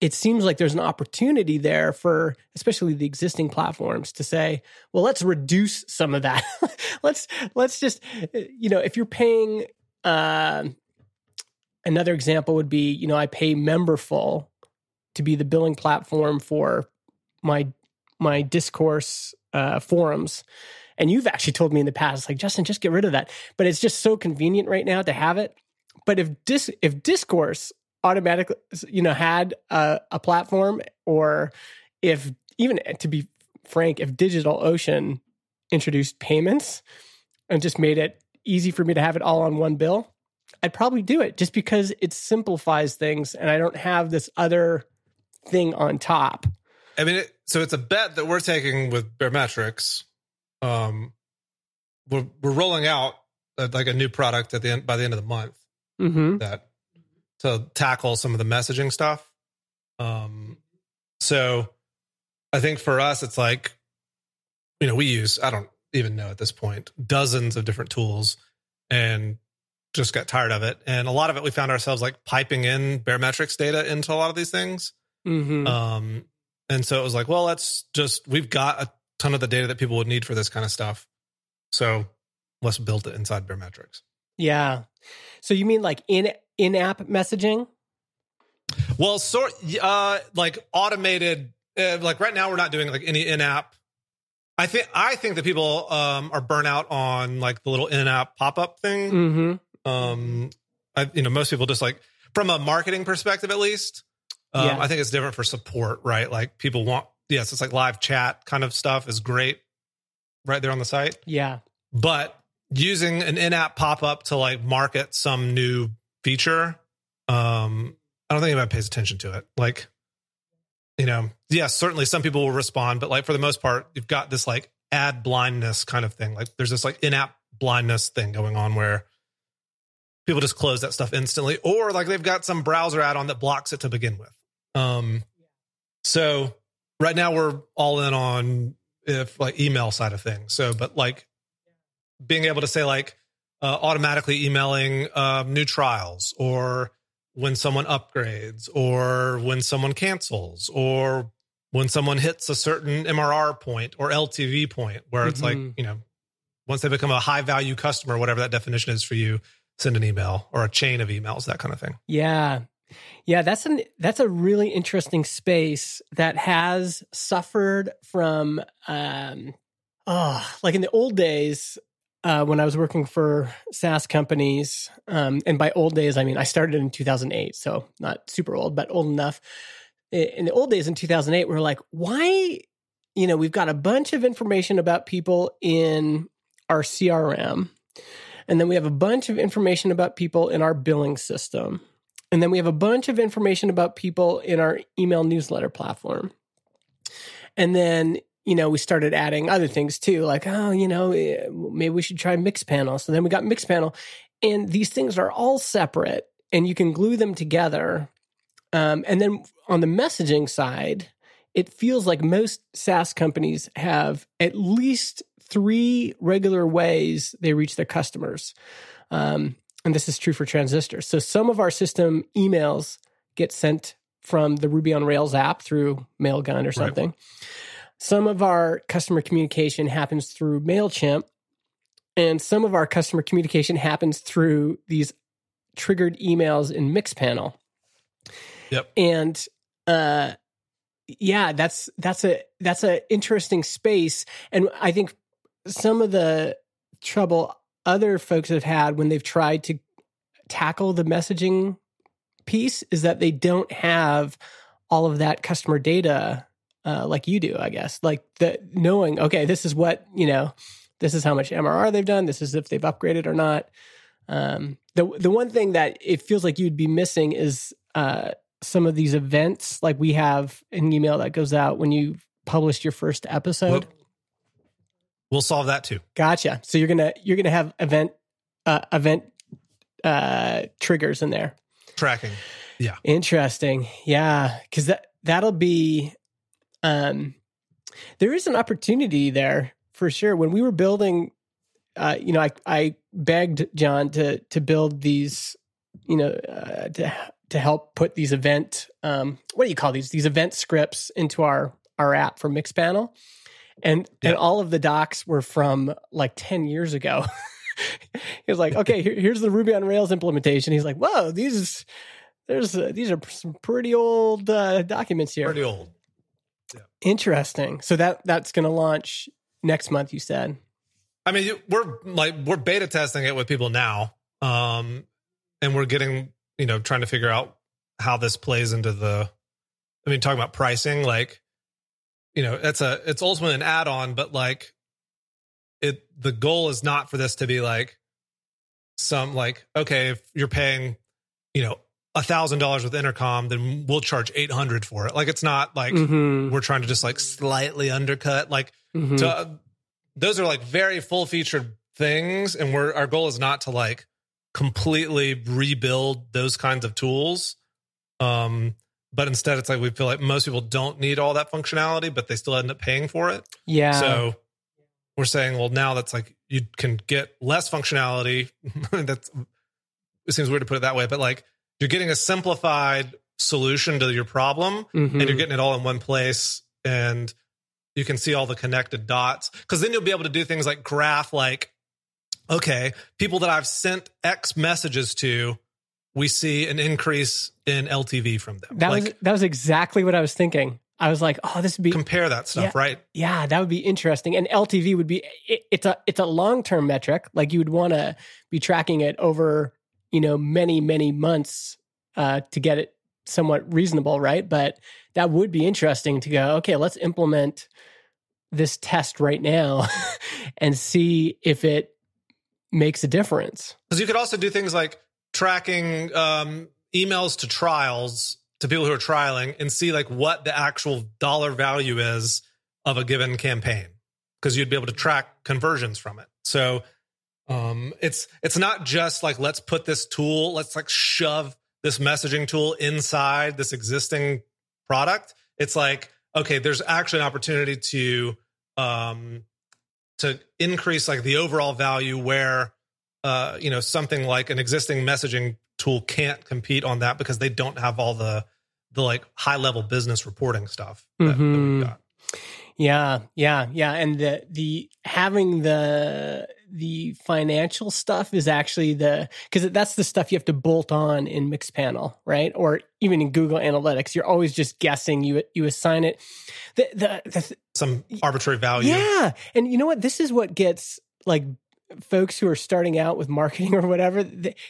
it seems like there's an opportunity there for especially the existing platforms to say, well, let's reduce some of that. let's let's just, you know, if you're paying, uh, another example would be, you know, I pay Memberful to be the billing platform for my my Discourse uh, forums. And you've actually told me in the past, like, Justin, just get rid of that. But it's just so convenient right now to have it. But if dis- if Discourse automatically, you know, had a, a platform, or if, even to be frank, if DigitalOcean introduced payments and just made it easy for me to have it all on one bill, I'd probably do it just because it simplifies things and I don't have this other thing on top. I mean, it, so it's a bet that we're taking with Baremetrics. Um, we're, we're rolling out uh, like a new product at the end, by the end of the month, mm-hmm. that to tackle some of the messaging stuff. Um, so I think for us, it's like, you know, we use, I don't even know at this point, dozens of different tools and just got tired of it. And a lot of it, we found ourselves like piping in Baremetrics data into a lot of these things. Mm-hmm. Um, and so it was like, well, let's just, we've got a ton of the data that people would need for this kind of stuff. So let's build it inside Baremetrics. Yeah. So you mean like in, in-app messaging? Well, sort uh, like automated, uh, like right now we're not doing like any in-app. I think I think that people um, are burnt out on like the little in-app pop-up thing. Mm-hmm. Um, I, you know, most people just like from a marketing perspective, at least. Um, yeah. I think it's different for support, right? Like people want, yes, it's like live chat kind of stuff is great, right there on the site. Yeah, but using an in-app pop-up to like market some new feature. Um, I don't think anybody pays attention to it. Like, you know, yes, certainly some people will respond, but like for the most part, you've got this like ad blindness kind of thing. Like there's this like in-app blindness thing going on where people just close that stuff instantly, or like they've got some browser add-on that blocks it to begin with. Um, so right now we're all in on if like email side of things. So, but like being able to say like uh, automatically emailing um, new trials, or when someone upgrades, or when someone cancels, or when someone hits a certain M R R point or L T V point where it's mm-hmm. like, you know, once they become a high value customer, whatever that definition is for you, send an email or a chain of emails, that kind of thing. Yeah. Yeah. That's an, that's a really interesting space that has suffered from, um, oh, like in the old days, Uh, when I was working for SaaS companies, um, and by old days, I mean, I started in two thousand eight, so not super old, but old enough. In the old days in two thousand eight, we were like, why, you know, we've got a bunch of information about people in our C R M, and then we have a bunch of information about people in our billing system, and then we have a bunch of information about people in our email newsletter platform. And then you know, we started adding other things too, like, oh, you know, maybe we should try Mixpanel. So then we got Mixpanel. And these things are all separate and you can glue them together. Um, and then on the messaging side, it feels like most SaaS companies have at least three regular ways they reach their customers. Um, and this is true for Transistor. So some of our system emails get sent from the Ruby on Rails app through Mailgun or something. Right. Some of our customer communication happens through MailChimp, and some of our customer communication happens through these triggered emails in Mixpanel. Yep. And uh, yeah, that's that's a that's an interesting space, and I think some of the trouble other folks have had when they've tried to tackle the messaging piece is that they don't have all of that customer data. Uh, like you do, I guess, like the knowing, okay, this is what, you know, this is how much M R R they've done. This is if they've upgraded or not. Um, the the one thing that it feels like you'd be missing is uh, some of these events. Like we have an email that goes out when you published your first episode. We'll, we'll solve that too. Gotcha. So you're gonna you're gonna have event uh, event uh, triggers in there. Tracking. Yeah. Interesting. Yeah, because that that'll be. Um, there is an opportunity there for sure. When we were building, uh, you know, I, I begged John to, to build these, you know, uh, to, to help put these event, um, what do you call these, these event scripts into our, our app for Mixpanel. And, yeah. and all of the docs were from like ten years ago. He was like, okay, here, here's the Ruby on Rails implementation. He's like, whoa, these, there's, uh, these are some pretty old, uh, documents here. Pretty old. Yeah. Interesting. So that that's going to launch next month, you said. I mean, we're like we're beta testing it with people now, um, and we're getting you know trying to figure out how this plays into the. I mean, talking about pricing, like you know, that's a it's ultimately an add-on, but like it the goal is not for this to be like some like okay, if you're paying you know. a thousand dollars with Intercom, then we'll charge eight hundred for it. Like, it's not like mm-hmm. we're trying to just like slightly undercut, like mm-hmm. to, uh, those are like very full featured things. And we're, our goal is not to like completely rebuild those kinds of tools. Um, But instead, it's like we feel like most people don't need all that functionality, but they still end up paying for it. Yeah. So we're saying, well, now that's like you can get less functionality. That's, it seems weird to put it that way, but like you're getting a simplified solution to your problem, mm-hmm. and you're getting it all in one place, and you can see all the connected dots. Because then you'll be able to do things like graph, like, okay, people that I've sent X messages to, we see an increase in L T V from them. That, like, was, that was exactly what I was thinking. I was like, oh, this would be... Compare that stuff, yeah, right? Yeah, that would be interesting. And L T V would be... It, it's a it's a long-term metric. Like, you would want to be tracking it over, you know, many, many months uh, to get it somewhat reasonable, right? But that would be interesting to go, okay, let's implement this test right now and see if it makes a difference. Because you could also do things like tracking um, emails to trials, to people who are trialing, and see like what the actual dollar value is of a given campaign, because you'd be able to track conversions from it. So um, it's it's not just like, let's put this tool, let's like shove this messaging tool inside this existing product. It's like, okay, there's actually an opportunity to um, to increase like the overall value where Uh, you know, something like an existing messaging tool can't compete on that because they don't have all the the like high level business reporting stuff that, mm-hmm. that we've got. Yeah, yeah, yeah, and the the having the the financial stuff is actually the because that's the stuff you have to bolt on in Mixpanel, right? Or even in Google Analytics, you're always just guessing. You you assign it the the, the some arbitrary value. Yeah, and you know what? This is what gets like folks who are starting out with marketing or whatever,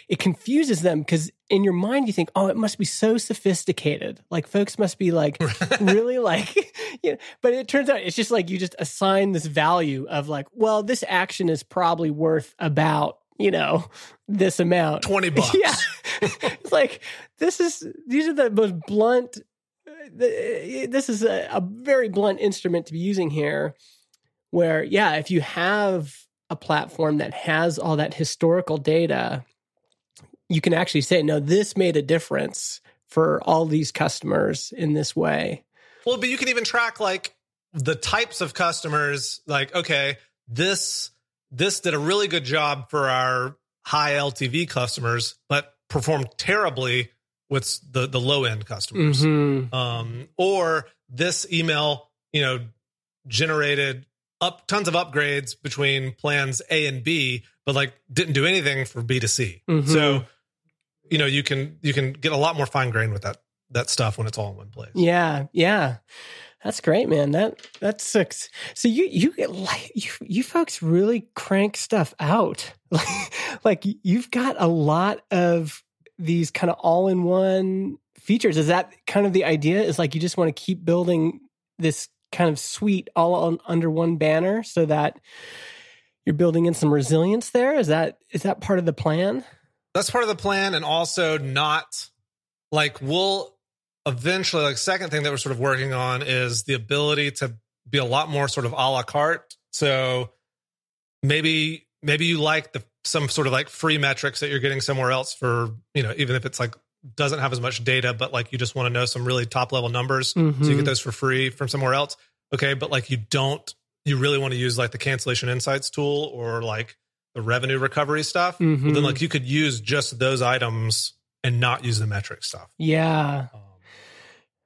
it confuses them because in your mind you think, oh, it must be so sophisticated. Like folks must be like really like, you know, but it turns out it's just like you just assign this value of like, well, this action is probably worth about, you know, this amount. twenty bucks. Yeah. It's like, this is, these are the most blunt, this is a, a very blunt instrument to be using here where, yeah, if you have a platform that has all that historical data, you can actually say, no, this made a difference for all these customers in this way. Well, but you can even track like the types of customers, like, okay, this this did a really good job for our high L T V customers, but performed terribly with the, the low-end customers. Mm-hmm. Um, or this email, you know, generated up tons of upgrades between plans A and B, but like didn't do anything for B to C. Mm-hmm. So, you know, you can, you can get a lot more fine grained with that, that stuff when it's all in one place. Yeah. Yeah. That's great, man. That, that sucks. So you, you, you, you folks really crank stuff out. Like you've got a lot of these kind of all-in-one features. Is that kind of the idea? Is like, you just want to keep building this kind of suite all on, under one banner so that you're building in some resilience there? Is that is that part of the plan? That's part of the plan. And also not like we'll eventually, like second thing that we're sort of working on is the ability to be a lot more sort of a la carte. So maybe maybe you like the some sort of like free metrics that you're getting somewhere else for, you know, even if it's like doesn't have as much data, but like you just want to know some really top level numbers. Mm-hmm. So you get those for free from somewhere else. Okay. But like you don't, you really want to use like the cancellation insights tool or like the revenue recovery stuff. Mm-hmm. Well, then like you could use just those items and not use the metric stuff. Yeah. Um,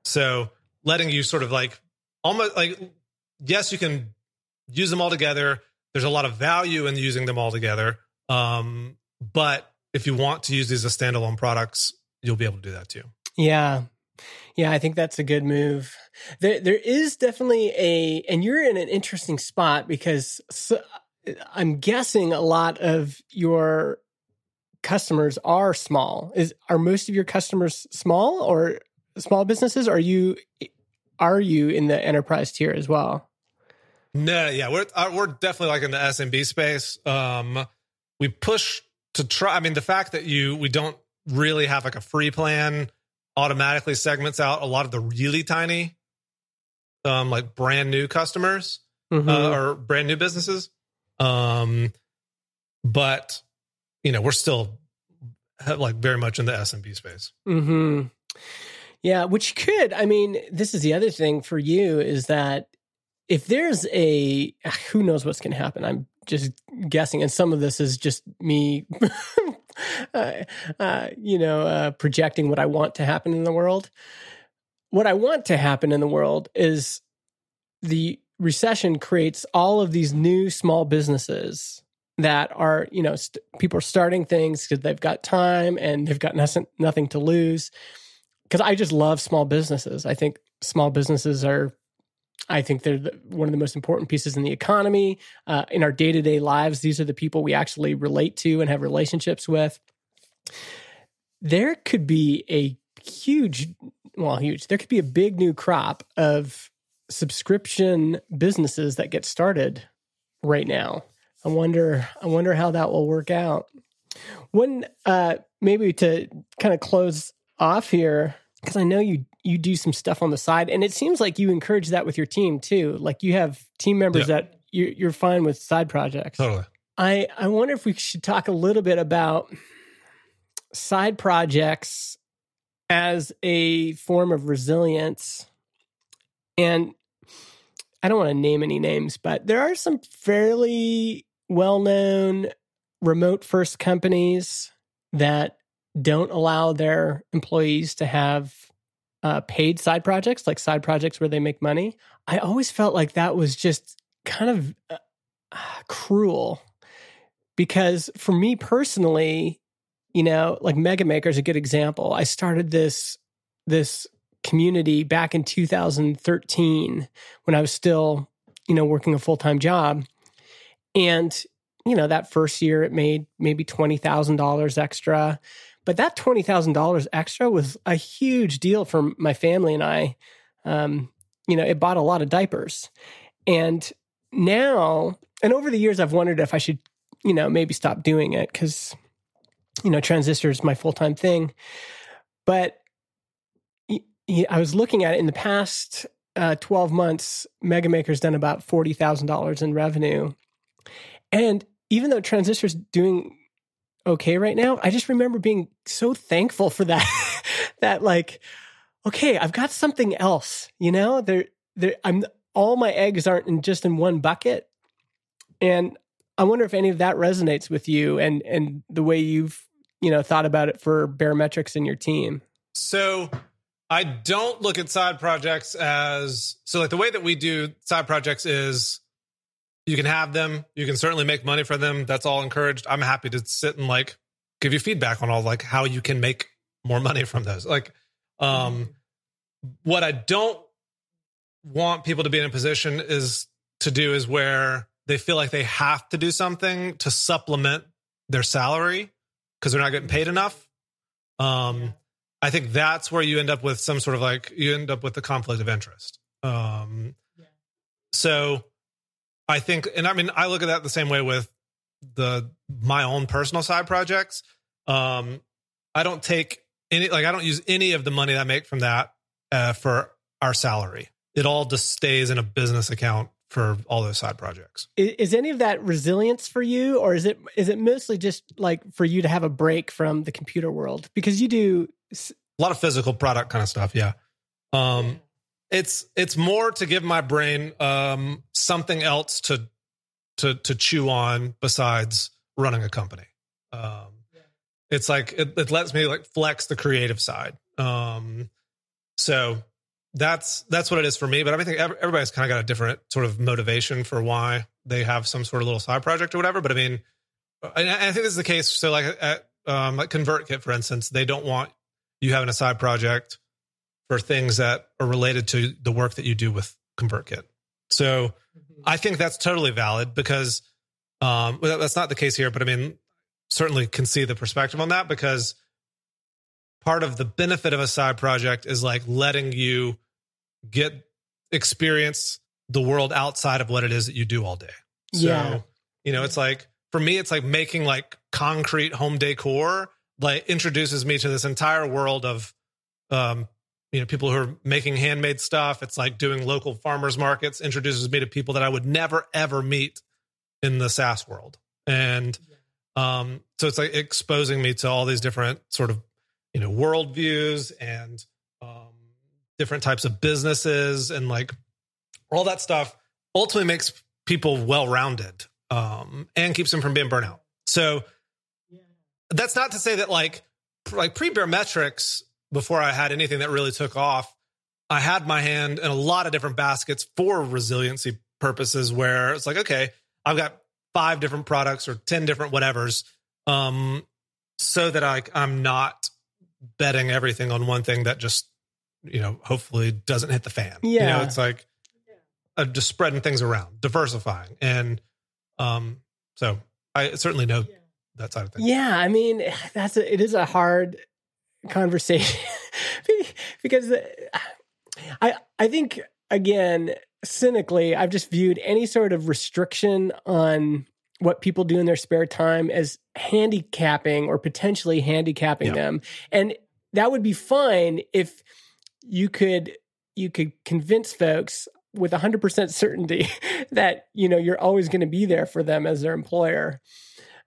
so letting you sort of like almost like, yes, you can use them all together. There's a lot of value in using them all together. Um, but if you want to use these as standalone products, you'll be able to do that too. Yeah. Yeah, I think that's a good move. There, there is definitely a, and you're in an interesting spot because so, I'm guessing a lot of your customers are small. Is are most of your customers small or small businesses? Are you are you in the enterprise tier as well? No, yeah, we're we're definitely like in the S M B space. Um, we push to try. I mean, the fact that you we don't really have like a free plan automatically segments out a lot of the really tiny, um, like brand new customers, mm-hmm. uh, or brand new businesses. Um, but you know, we're still like very much in the S M B space. Mm-hmm. Yeah, which could, I mean, this is the other thing for you is that if there's a, who knows what's going to happen? I'm just guessing. And some of this is just me, uh, uh, you know, uh, projecting what I want to happen in the world. What I want to happen in the world is the recession creates all of these new small businesses that are, you know, st- people are starting things because they've got time and they've got nothing, nothing to lose. Because I just love small businesses. I think small businesses are, I think they're the, one of the most important pieces in the economy. Uh, in our day-to-day lives, these are the people we actually relate to and have relationships with. There could be a huge, well, huge, there could be a big new crop of subscription businesses that get started right now. I wonder, I wonder how that will work out. When, uh, maybe to kind of close off here, because I know you you do some stuff on the side, and it seems like you encourage that with your team too. Like you have team members yeah. that you're, you're fine with side projects. Totally. I, I wonder if we should talk a little bit about side projects as a form of resilience. And I don't want to name any names, but there are some fairly well-known remote-first companies that don't allow their employees to have uh, paid side projects, like side projects where they make money. I always felt like that was just kind of uh, uh, cruel because for me personally, you know, like Mega Maker is a good example. I started this this community back in two thousand thirteen when I was still, you know, working a full-time job. And, you know, that first year it made maybe twenty thousand dollars extra. But that twenty thousand dollars extra was a huge deal for my family and I. Um, you know, it bought a lot of diapers. And now, and over the years, I've wondered if I should, you know, maybe stop doing it because, you know, Transistor is my full-time thing. But I was looking at it in the past uh, twelve months, Mega Maker's done about forty thousand dollars in revenue. And even though Transistor's doing okay right now, I just remember being so thankful for that, that like, okay, I've got something else, you know, there, there, I'm all my eggs aren't in just in one bucket. And I wonder if any of that resonates with you and, and the way you've, you know, thought about it for Baremetrics and your team. So I don't look at side projects as, so like the way that we do side projects is you can have them. You can certainly make money for them. That's all encouraged. I'm happy to sit and like give you feedback on all like how you can make more money from those. Like um, what I don't want people to be in a position is to do is where they feel like they have to do something to supplement their salary because they're not getting paid enough. Um, I think that's where you end up with some sort of like, you end up with the conflict of interest. Um, yeah. So I think, and I mean, I look at that the same way with the, my own personal side projects. Um, I don't take any, like I don't use any of the money that I make from that uh, for our salary. It all just stays in a business account for all those side projects. Is any of that resilience for you, or is it, is it mostly just like for you to have a break from the computer world? Because you do a lot of physical product kind of stuff. Yeah. Um, It's it's more to give my brain um, something else to to to chew on besides running a company. Um, yeah. It's like it, it lets me like flex the creative side. Um, so that's that's what it is for me. But I think everybody's kind of got a different sort of motivation for why they have some sort of little side project or whatever. But I mean, and I think this is the case. So like at um, like ConvertKit, for instance, they don't want you having a side project for things that are related to the work that you do with ConvertKit. So mm-hmm. I think that's totally valid because um, well, that's not the case here, but I mean, certainly can see the perspective on that because part of the benefit of a side project is like letting you get experience the world outside of what it is that you do all day. So, yeah. you know, it's like, for me, it's like making like concrete home decor, like introduces me to this entire world of, um, you know, people who are making handmade stuff. It's like doing local farmers markets introduces me to people that I would never, ever meet in the SaaS world. And um, so it's like exposing me to all these different sort of, you know, worldviews and um, different types of businesses and like all that stuff ultimately makes people well-rounded um, and keeps them from being burnout. So yeah. That's not to say that like, like pre-Baremetrics, before I had anything that really took off, I had my hand in a lot of different baskets for resiliency purposes where it's like, okay, I've got five different products or ten different whatevers um, so that I, I'm not betting everything on one thing that just, you know, hopefully doesn't hit the fan. Yeah. You know, it's like uh, just spreading things around, diversifying. And um, so I certainly know yeah. that side of things. Yeah. I mean, that's a, it is a hard conversation because I, I think, again, cynically, I've just viewed any sort of restriction on what people do in their spare time as handicapping or potentially handicapping yeah. them. And that would be fine if you could you could convince folks with one hundred percent certainty that, you know, you're always going to be there for them as their employer.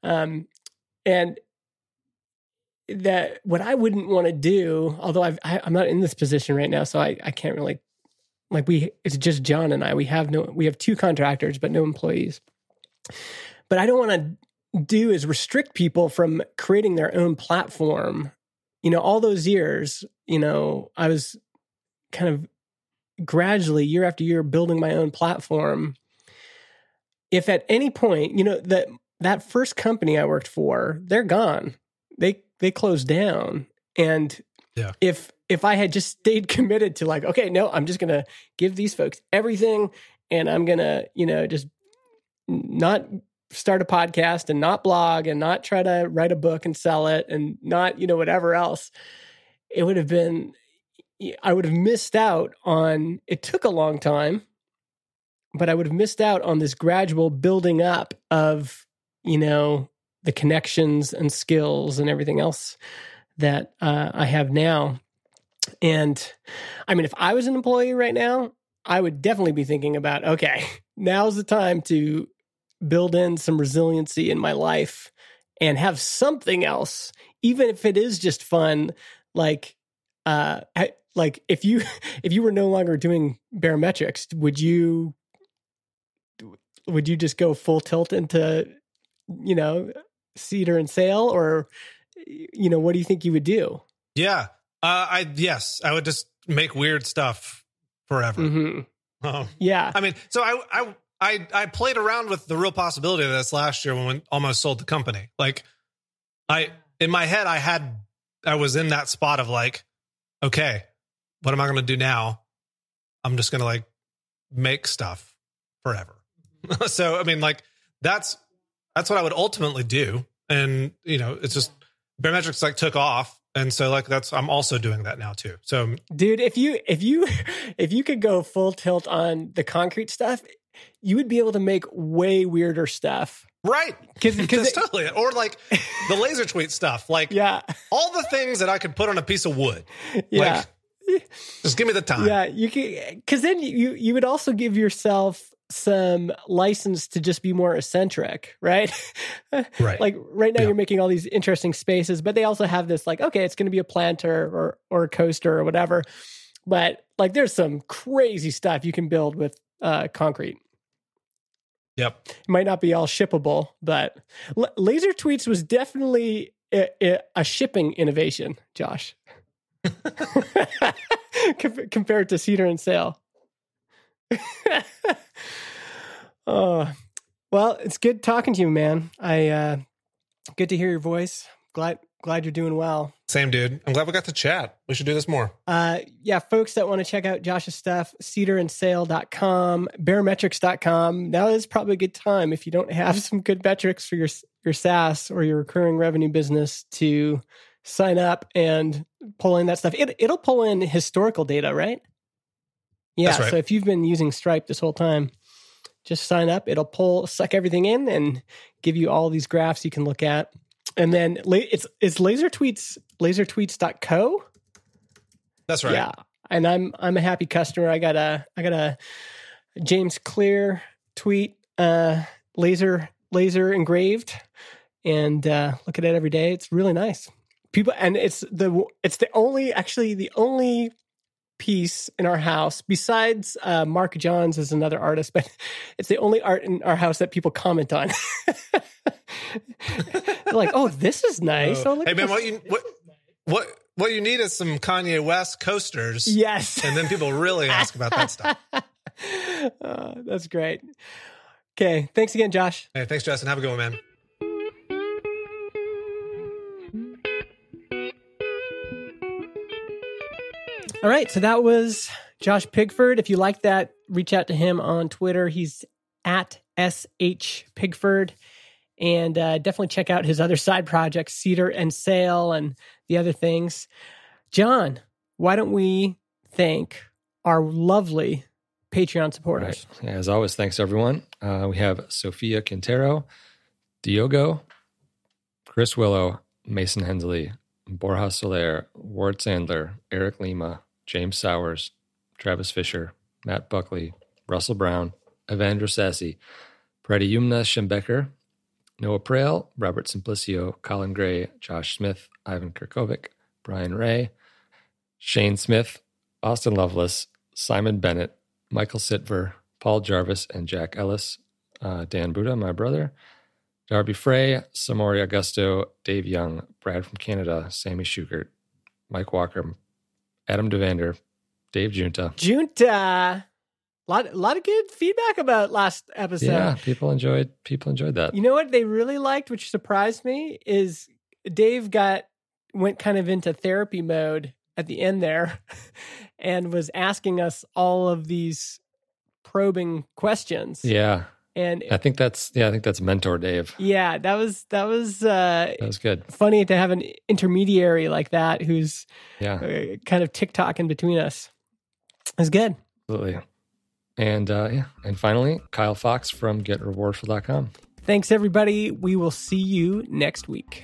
Um, and that what I wouldn't want to do, although I've, I, I'm not in this position right now, so I, I can't really, like we, it's just John and I, we have no, we have two contractors, but no employees. But I don't want to do is restrict people from creating their own platform. You know, all those years, you know, I was kind of gradually year after year building my own platform. If at any point, you know, that, that first company I worked for, they're gone. They, they closed down. And yeah. if, if I had just stayed committed to like, okay, no, I'm just going to give these folks everything and I'm going to, you know, just not start a podcast and not blog and not try to write a book and sell it and not, you know, whatever else, it would have been, I would have missed out on, it took a long time, but I would have missed out on this gradual building up of, you know, the connections and skills and everything else that uh, I have now. And I mean, if I was an employee right now, I would definitely be thinking about, okay, now's the time to build in some resiliency in my life and have something else, even if it is just fun. Like, uh, I, like if you, if you were no longer doing Baremetrics, would you, would you just go full tilt into, you know, Cedar and Sail, or, you know, what do you think you would do? Yeah. Uh, I, yes, I would just make weird stuff forever. Mm-hmm. Um, yeah. I mean, so I, I, I I played around with the real possibility of this last year when we almost sold the company. Like I, in my head, I had, I was in that spot of like, okay, what am I going to do now? I'm just going to like make stuff forever. So, I mean, like that's, that's what I would ultimately do. And, you know, it's just Baremetrics like took off. And so like, that's, I'm also doing that now too. So dude, if you, if you, if you could go full tilt on the concrete stuff, you would be able to make way weirder stuff. Right. Cause, cause it, totally. Or like the laser tweet stuff, like yeah. all the things that I could put on a piece of wood. Yeah. Like, just give me the time. Yeah. You can, cause then you, you would also give yourself some license to just be more eccentric, right? Right. Like right now yeah. you're making all these interesting spaces, but they also have this like, okay, it's going to be a planter or, or a coaster or whatever. But like, there's some crazy stuff you can build with uh, concrete. Yep. It might not be all shippable, but L- Laser Tweets was definitely a, a, a shipping innovation, Josh, Com- compared to Cedar and Sail. Oh, well, it's good talking to you, man. I, uh, good to hear your voice. Glad, glad you're doing well. Same, dude. I'm glad we got to chat. We should do this more. Uh, yeah, folks that want to check out Josh's stuff, cedar and sail dot com, baremetrics dot com. Now is probably a good time if you don't have some good metrics for your your SaaS or your recurring revenue business to sign up and pull in that stuff. It, it'll pull in historical data, right? Yeah, right. So if you've been using Stripe this whole time, just sign up. It'll pull, suck everything in and give you all these graphs you can look at. And then it's it's Laser Tweets, laser tweets dot co. That's right. Yeah. And I'm I'm a happy customer. I got a I got a James Clear tweet, uh, laser laser engraved, and uh, look at it every day. It's really nice. People and it's the it's the only actually the only piece in our house, besides uh, Mark Johns is another artist, but it's the only art in our house that people comment on. They're like, oh, this is nice. Oh. Oh, look hey, man, what you, what, what, what you need is some Kanye West coasters. Yes. And then people really ask about that stuff. Oh, that's great. Okay. Thanks again, Josh. Hey, thanks, Justin. Have a good one, man. All right, so that was Josh Pigford. If you like that, reach out to him on Twitter. He's at S H Pigford. And uh, definitely check out his other side projects, Cedar and Sail and the other things. John, why don't we thank our lovely Patreon supporters? Right. As always, thanks, everyone. Uh, we have Sophia Quintero, Diogo, Chris Willow, Mason Hensley, Borja Soler, Ward Sandler, Eric Lima, James Sowers, Travis Fisher, Matt Buckley, Russell Brown, Evandro Sassi, Pradyumna Schembecker, Noah Prale, Robert Simplicio, Colin Gray, Josh Smith, Ivan Kirkovic, Brian Ray, Shane Smith, Austin Lovelace, Simon Bennett, Michael Sitver, Paul Jarvis, and Jack Ellis, uh, Dan Buddha, my brother, Darby Frey, Samori Augusto, Dave Young, Brad from Canada, Sammy Schugert, Mike Walker, Adam Devander, Dave Junta. Junta! A lot, lot of good feedback about last episode. Yeah, people enjoyed people enjoyed that. You know what they really liked, which surprised me, is Dave got went kind of into therapy mode at the end there and was asking us all of these probing questions. Yeah. And I think that's yeah, I think that's Mentor Dave. Yeah, that was that was uh, that was good. Funny to have an intermediary like that who's yeah uh, kind of tick-tock in between us. It was good. Absolutely. And uh, yeah, and finally, Kyle Fox from get rewardful dot com. Thanks, everybody. We will see you next week.